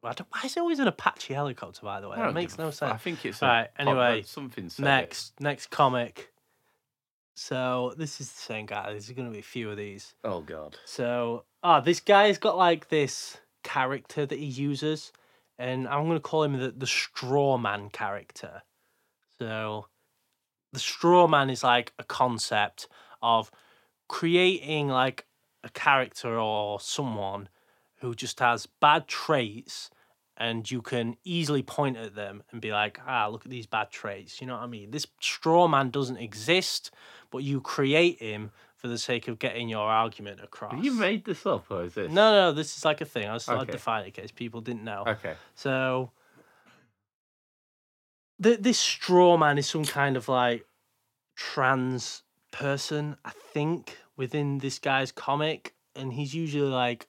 why is it always an Apache helicopter, by the way? That makes no sense. I think it's right, anyway, something. Next comic. So this is the same guy. There's going to be a few of these. Oh, God. So, this guy's got like this character that he uses, and I'm going to call him the straw man character. So the straw man is like a concept of creating like a character or someone who just has bad traits, and you can easily point at them and be like, look at these bad traits. You know what I mean? This straw man doesn't exist, but you create him for the sake of getting your argument across. Have you made this up, or is this? No, this is like a thing. I just thought I'd define it in case people didn't know. Okay. So, this straw man is some kind of like trans person, I think, within this guy's comic, and he's usually like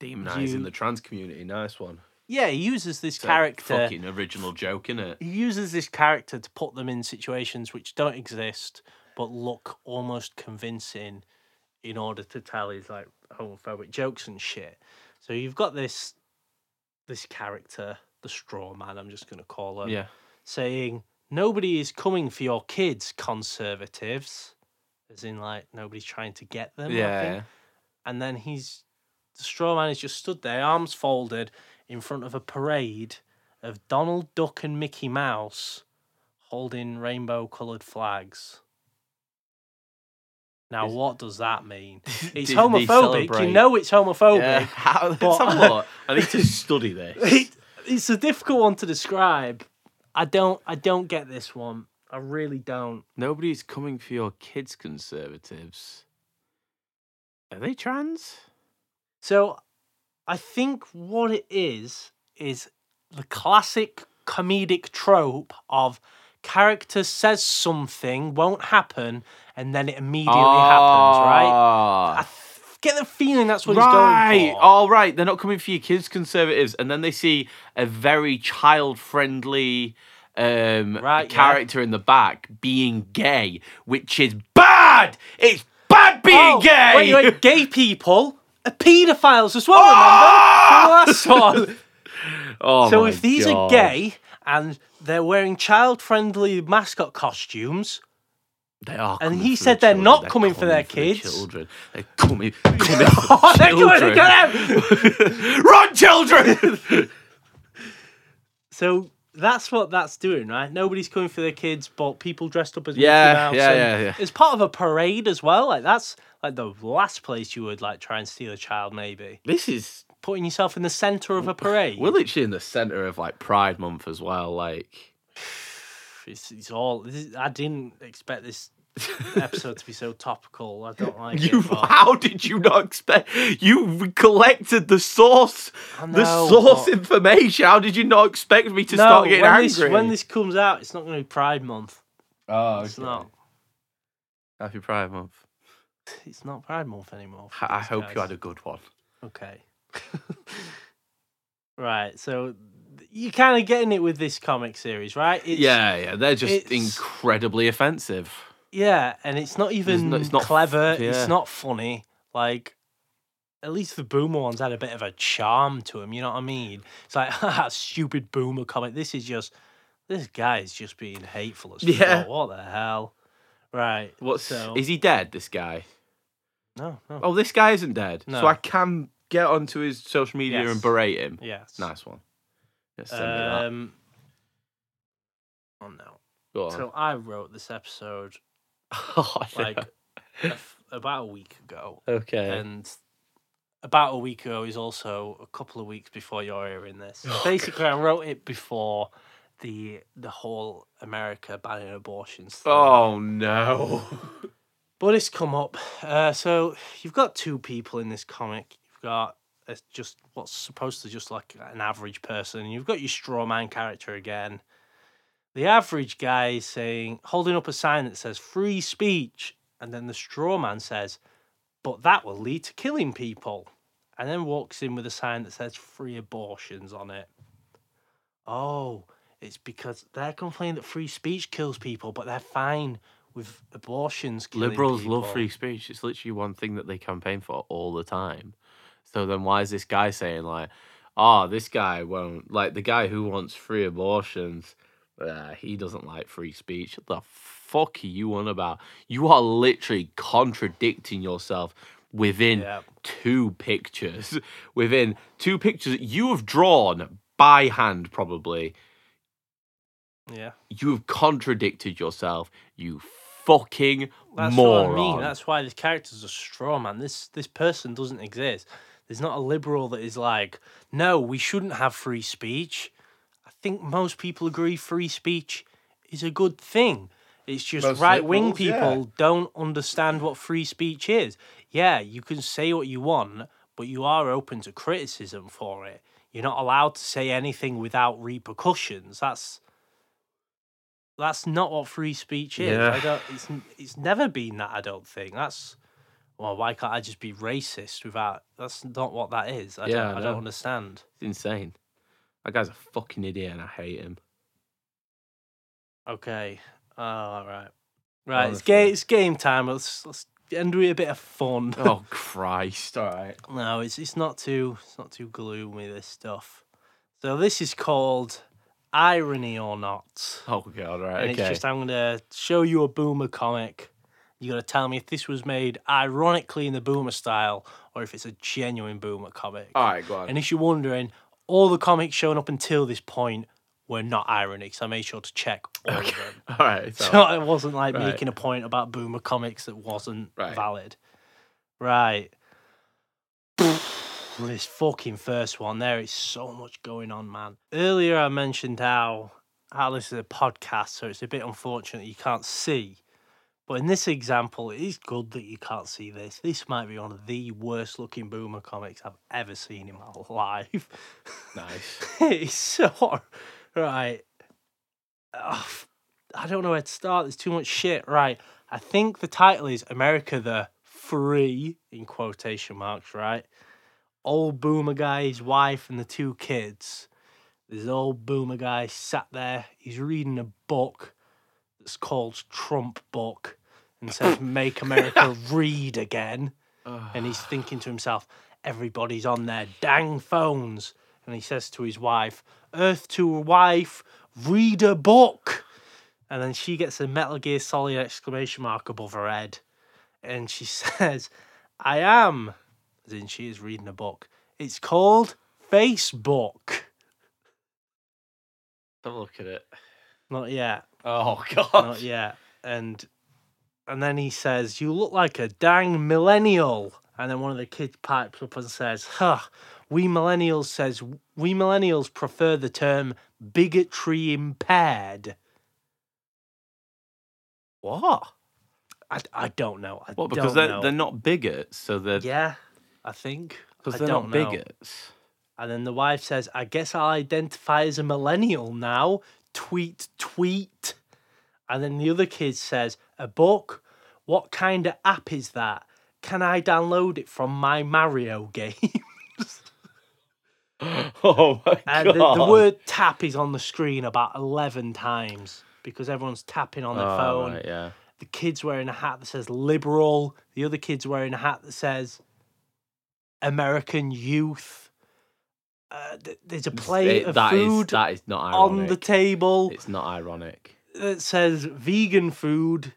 demonizing the trans community. Nice one. Yeah, he uses this character. Fucking original joke, innit? He uses this character to put them in situations which don't exist, but look almost convincing in order to tell his like homophobic jokes and shit. So you've got this character, the straw man, I'm just gonna call him, saying, nobody is coming for your kids, conservatives. As in like nobody's trying to get them. Yeah. And then the straw man is just stood there, arms folded, in front of a parade of Donald Duck and Mickey Mouse holding rainbow coloured flags. Now, what does that mean? It's homophobic. Celebrate. You know it's homophobic. Yeah. I need to study this. It's a difficult one to describe. I don't get this one. I really don't. Nobody's coming for your kids, conservatives. Are they trans? So, I think what it is the classic comedic trope of character says something, won't happen, and then it immediately happens, right? I get the feeling that's what he's going for. All right, they're not coming for your kids, conservatives, and then they see a very child-friendly character in the back being gay, which is bad! It's bad being gay! Wait, gay people are paedophiles as well, remember? From the last one. So if these are gay and they're wearing child-friendly mascot costumes, they are. And he said they're not coming for their kids. They're coming for their children. They're coming for them. Run, children! So that's what that's doing, right? Nobody's coming for their kids, but people dressed up as Mickey Mouse. Yeah. It's part of a parade as well. Like that's like the last place you would like try and steal a child, maybe. This is putting yourself in the centre of a parade. We're literally in the centre of like Pride Month as well, like. It's all. I didn't expect this episode to be so topical. I don't like it. But... How did you not expect? You collected the source, information. How did you not expect me to start getting angry? When this comes out, it's not going to be Pride Month. Oh, okay. It's not. Happy Pride Month. It's not Pride Month anymore. I hope you had a good one. Okay. Right. So. You're kind of getting it with this comic series, right? They're just incredibly offensive. Yeah, and it's not even clever. Yeah. It's not funny. Like, at least the Boomer ones had a bit of a charm to them, you know what I mean? It's like, stupid Boomer comic. This guy is just being hateful as fuck. Yeah. What the hell? Right. Is he dead, this guy? No. Oh, this guy isn't dead. No. So I can get onto his social media and berate him. Yes. Nice one. So I wrote this episode about a week ago. Okay. And about a week ago is also a couple of weeks before you're hearing this. Basically, I wrote it before the whole America banning abortions thing. Oh no! But it's come up. So you've got two people in this comic. You've got. It's just what's supposed to just like an average person. You've got your straw man character again. The average guy is holding up a sign that says free speech. And then the straw man says, but that will lead to killing people. And then walks in with a sign that says free abortions on it. Oh, it's because they're complaining that free speech kills people, but they're fine with abortions killing Liberals people. Love free speech. It's literally one thing that they campaign for all the time. So then why is this guy saying, like, this guy won't... Like, the guy who wants free abortions, he doesn't like free speech. What the fuck are you on about? You are literally contradicting yourself within two pictures. Within two pictures that you have drawn by hand, probably. Yeah. You have contradicted yourself, you fucking moron. That's what I mean. That's why this character's a straw man. This person doesn't exist. There's not a liberal that is like, no, we shouldn't have free speech. I think most people agree free speech is a good thing. It's just most right-wing liberals, people don't understand what free speech is. Yeah, you can say what you want, but you are open to criticism for it. You're not allowed to say anything without repercussions. That's not what free speech is. Yeah. It's never been that, I don't think. Why can't I just be racist without... That's not what that is. I don't understand. It's insane. That guy's a fucking idiot and I hate him. Okay. All right. Right, it's game time. Let's end with a bit of fun. Oh, Christ. All right. No, it's not too gloomy, this stuff. So this is called... Irony or not. Oh, God, right, and okay. It's just, I'm going to show you a Boomer comic. You got to tell me if this was made ironically in the Boomer style or if it's a genuine Boomer comic. All right, go on. And if you're wondering, all the comics shown up until this point were not ironic, so I made sure to check all of them. All right. So it wasn't like making a point about Boomer comics that wasn't valid. Right. This fucking first one, there is so much going on, man. Earlier I mentioned how I listen to podcasts, so it's a bit unfortunate you can't see. But in this example, it is good that you can't see this. This might be one of the worst looking Boomer comics I've ever seen in my life. Nice. It's so... Right. Oh, I don't know where to start. There's too much shit. Right. I think the title is America the Free, in quotation marks, right? Old Boomer guy, his wife, and the two kids. There's an old Boomer guy sat there. He's reading a book. It's called Trump Book and says, Make America Read Again. And he's thinking to himself, everybody's on their dang phones. And he says to his wife, Earth to a wife, read a book. And then she gets a Metal Gear Solid exclamation mark above her head. And she says, I am. As in, she is reading a book. It's called Facebook. Don't look at it. Not yet. Oh, God. Not yet. And then he says, you look like a dang millennial. And then one of the kids pipes up and says, we millennials prefer the term bigotry impaired. What? I don't know. They're not bigots, so they're... Yeah, I think. Because they're not bigots. And then the wife says, I guess I'll identify as a millennial now. Tweet. And then the other kid says, a book? What kind of app is that? Can I download it from my Mario games? Oh my God. The word tap is on the screen about 11 times because everyone's tapping on their phone. Right, yeah. The kid's wearing a hat that says liberal. The other kid's wearing a hat that says American youth. There's a plate of food that is not ironic. On the table. It's not ironic. It says vegan food.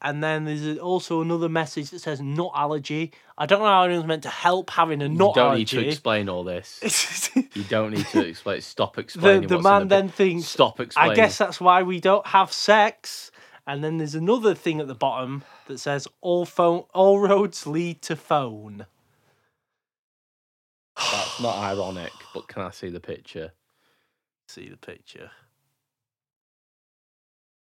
And then there's also another message that says nut allergy. I don't know how anyone's meant to help having a nut allergy. You don't need to explain all this. You don't need to explain. Stop explaining the man in the then thinks, stop explaining. I guess that's why we don't have sex. And then there's another thing at the bottom that says all roads lead to phone. That's not ironic, but can I see the picture? See the picture.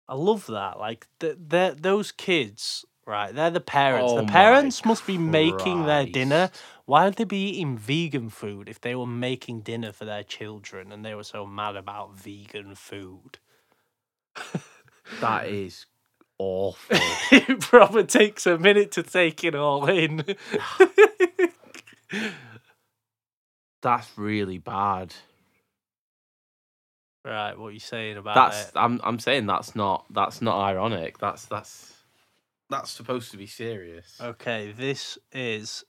I love that. Like, those kids, right, they're the parents. Oh, the parents must be making their dinner. Why would they be eating vegan food if they were making dinner for their children and they were so mad about vegan food? That is awful. It probably takes a minute to take it all in. That's really bad. Right, what are you saying about it? I'm saying that's not ironic. That's supposed to be serious. Okay, this is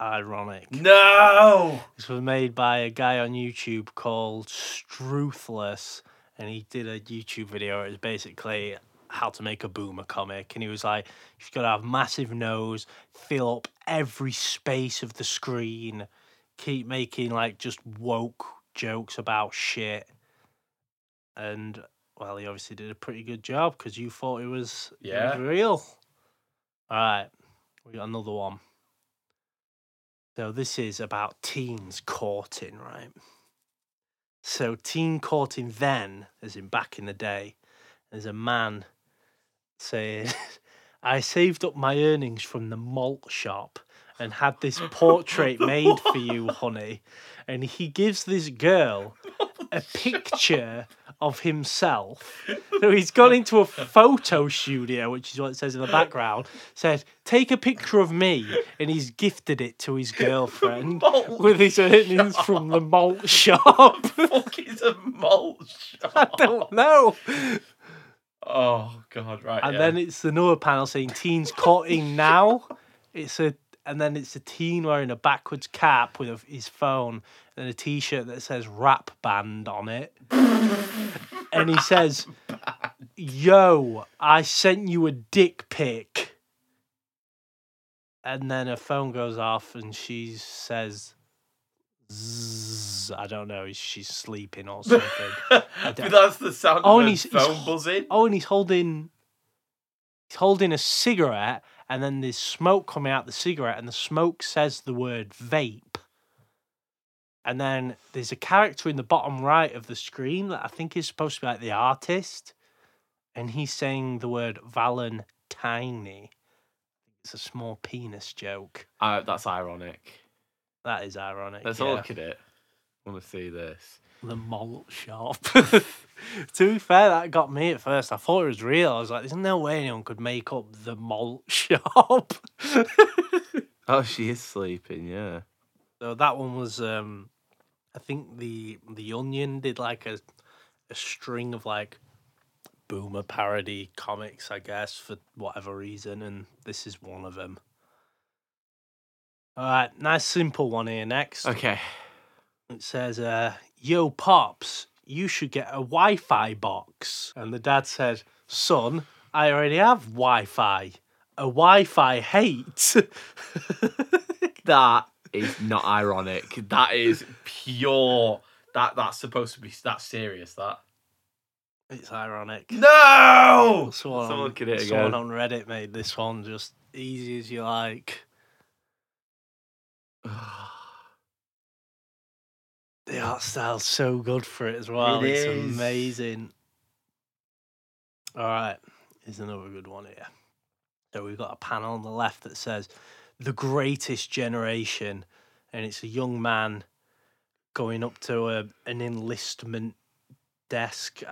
ironic. No! This was made by a guy on YouTube called Struthless, and he did a YouTube video. It was basically how to make a Boomer comic, and he was like, you've got to have massive nose, fill up every space of the screen... Keep making like just woke jokes about shit, and well, he obviously did a pretty good job because you thought it was real. All right, we got another one. So this is about teens courting, right? So teen courting then, as in back in the day, there's a man saying, "I saved up my earnings from the malt shop." And had this portrait made for you, honey. And he gives this girl a picture of himself. So he's gone into a photo studio, which is what it says in the background. Said, take a picture of me. And he's gifted it to his girlfriend with his earnings from the malt shop. What the fuck is a malt shop? I don't know. Oh, God, right. And then it's another panel saying teens courting now. And then it's a teen wearing a backwards cap with his phone and a T-shirt that says rap band on it. And he says, yo, I sent you a dick pic. And then her phone goes off and she says, Zzz, I don't know, she's sleeping or something. But that's the sound of his phone buzzing. Oh, and he's holding a cigarette. And then there's smoke coming out the cigarette, and the smoke says the word vape. And then there's a character in the bottom right of the screen that I think is supposed to be like the artist. And he's saying the word Valentine. It's a small penis joke. That's ironic. That is ironic. Let's all look at it. I want to see this. The malt shop. To be fair, that got me at first. I thought it was real. I was like, there's no way anyone could make up the malt shop. Oh, she is sleeping, yeah. So that one was, I think the Onion did like a string of like boomer parody comics, I guess, for whatever reason, and this is one of them. All right, nice simple one here next. Okay. It says, yo, Pops, you should get a Wi-Fi box. And the dad said, son, I already have Wi-Fi. A Wi-Fi hate. That is not ironic. That is pure. That's supposed to be, that's serious, that. It's ironic. No! Someone look at it again. Someone on Reddit made this one just easy as you like. The art style's so good for it as well. It's amazing. All right, here's another good one here. So we've got a panel on the left that says, the greatest generation. And it's a young man going up to an enlistment desk.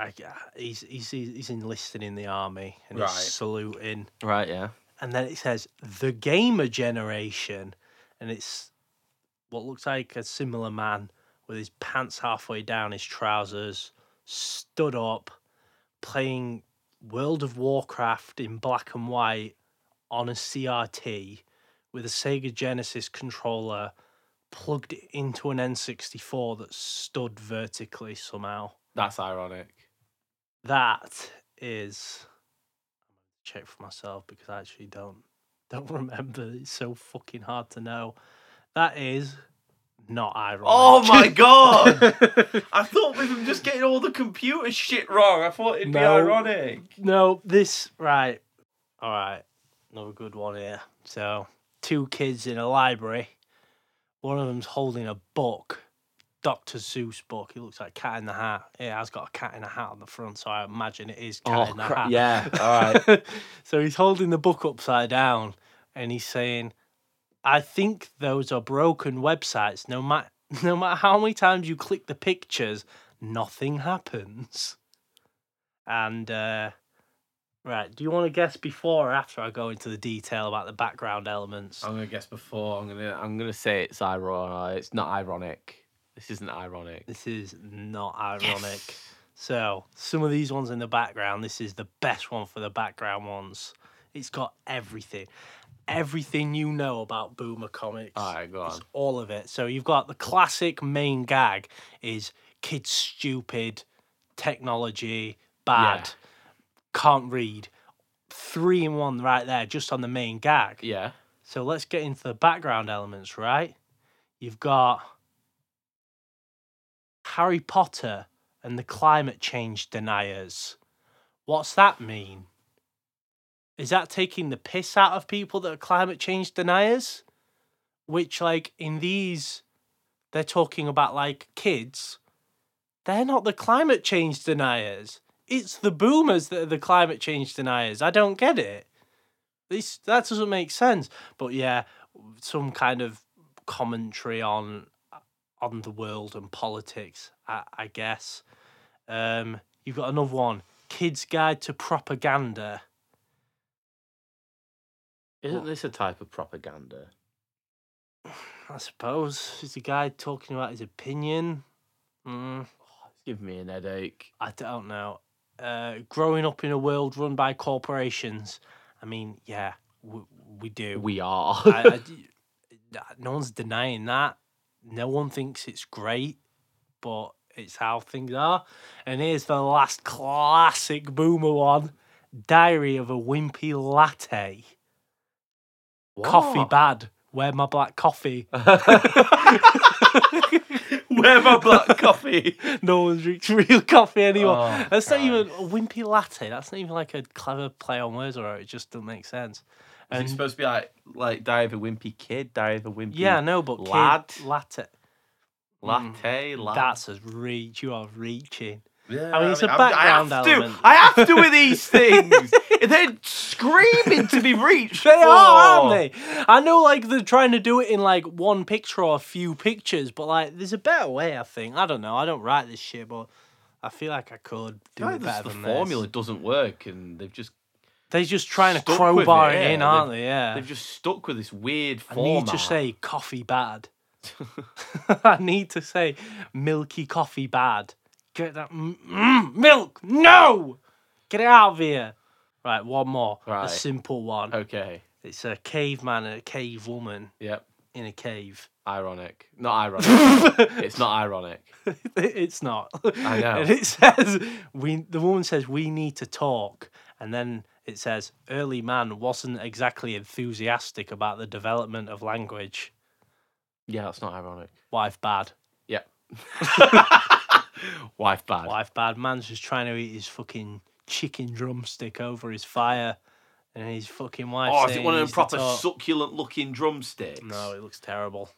He's enlisted in the army and he's saluting. Right, yeah. And then it says, the gamer generation. And it's what looks like a similar man with his pants halfway down his trousers, stood up, playing World of Warcraft in black and white on a CRT with a Sega Genesis controller plugged into an N64 that stood vertically somehow. That's ironic. That is... check for myself because I actually don't remember. It's so fucking hard to know. That is... not ironic. Oh my god! I thought we were just getting all the computer shit wrong. I thought it'd be ironic. No, this, right. All right, another good one here. So, two kids in a library. One of them's holding a book, Dr. Seuss book. It looks like Cat in the Hat. It has got a cat in a hat on the front, so I imagine it is Cat in the Hat. Yeah, all right. So he's holding the book upside down, and he's saying, I think those are broken websites. No matter how many times you click the pictures, nothing happens. And, right, do you want to guess before or after I go into the detail about the background elements? I'm going to guess before. I'm going to say it's ironic. It's not ironic. This isn't ironic. This is not ironic. Yes. So, some of these ones in the background, this is the best one for the background ones. It's got everything. Everything you know about boomer comics. All right, go on. All of it. So you've got the classic main gag is kids stupid, technology bad, can't read. 3 in 1 right there, just on the main gag. Yeah. So let's get into the background elements, right? You've got Harry Potter and the climate change deniers. What's that mean? Is that taking the piss out of people that are climate change deniers? Which, like, in these, they're talking about, like, kids. They're not the climate change deniers. It's the boomers that are the climate change deniers. I don't get it. That doesn't make sense. But, yeah, some kind of commentary on the world and politics, I guess. You've got another one. Kids' Guide to Propaganda. Isn't this a type of propaganda? I suppose. It's a guy talking about his opinion. It's giving me an headache. I don't know. Growing up in a world run by corporations. I mean, yeah, we do. We are. No one's denying that. No one thinks it's great, but it's how things are. And here's the last classic boomer one. Diary of a Wimpy Latte. What? Coffee bad. Where my black coffee? Where my black coffee? No one drinks real coffee anymore. Oh, that's Christ. Not even a wimpy latte. That's not even like a clever play on words, or it just doesn't make sense. And it's supposed to be like die of a wimpy kid, die of a wimpy lad. Yeah, no, but lad. Kid, latte. Latte, latte. That's a reach. You are reaching. Yeah, I mean, it's a background element. I have to with these things. They're screaming to be reached. They are, aren't they? I know, like, they're trying to do it in, like, one picture or a few pictures, but, like, there's a better way, I think. I don't know. I don't write this shit, but I feel like I could do it better than this. The formula doesn't work, and they've just... They're just trying to crowbar it in, aren't they? Yeah. They've just stuck with this weird format. I need to say coffee bad. I need to say milky coffee bad. Get that milk. No, get it out of here. Right, one more. Right. A simple one. Okay. It's a caveman and a cave woman. Yep. In a cave. Ironic. Not ironic. It's not ironic. It's not. I know. And it says the woman says we need to talk, and then it says early man wasn't exactly enthusiastic about the development of language. Yeah, that's not ironic. Wife bad. Yeah. Wife bad. Wife bad. Man's just trying to eat his fucking chicken drumstick over his fire, and his fucking wife. Oh, is it one of them proper succulent looking drumsticks? No, it looks terrible.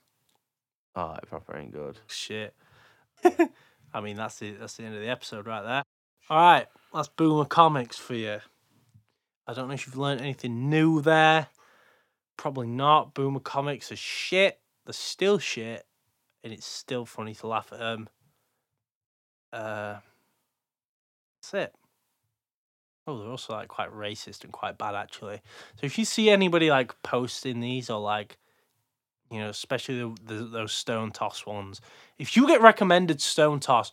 Oh, it proper ain't good. Shit. I mean, that's the end of the episode right there. All right, that's Boomer Comics for you. I don't know if you've learned anything new there. Probably not. Boomer Comics are shit. They're still shit, and it's still funny to laugh at them. That's it. Oh, they're also like quite racist and quite bad, actually. So if you see anybody like posting these, or like, you know, especially those Stone Toss ones, if you get recommended Stone Toss,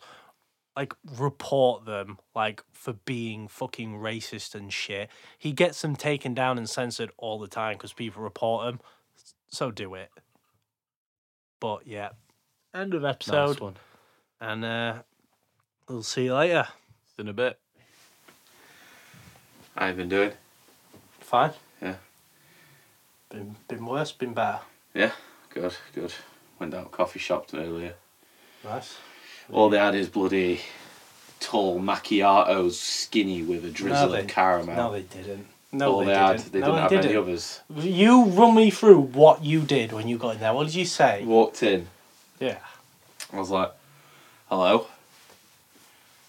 like, report them, like, for being fucking racist and shit. He gets them taken down and censored all the time because people report them. So do it. But yeah, end of episode. Nice one. And we'll see you later. In a bit. How you been doing? Fine. Yeah. Been worse, been better. Yeah, good. Went out coffee shopped earlier. Nice. All they had is bloody tall macchiatos, skinny with a drizzle of caramel. No, they didn't. No, all they had, didn't. They didn't have any others. You run me through what you did when you got in there. What did you say? Walked in. Yeah. I was like, hello.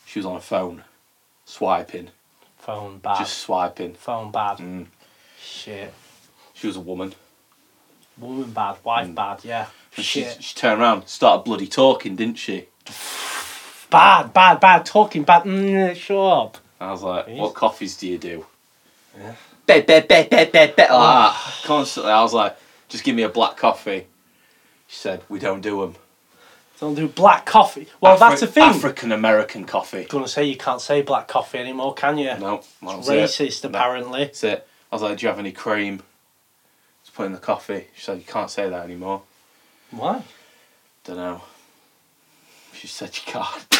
She was on a phone, swiping. Phone bad. Just swiping. Phone bad. Mm. Shit. She was a woman. Woman bad, wife bad, yeah. And shit. She turned around, started bloody talking, didn't she? Bad, talking bad. Shut up. I was like, what coffees do you do? Yeah. Like that. Constantly, I was like, just give me a black coffee. She said, we don't do them. Don't do black coffee. Well, that's a thing. African American coffee. I was going to say, you can't say black coffee anymore, can you? No, it's racist, apparently. That's it. I was like, do you have any cream to put in the coffee? She said, you can't say that anymore. Why? Don't know. She said, you can't.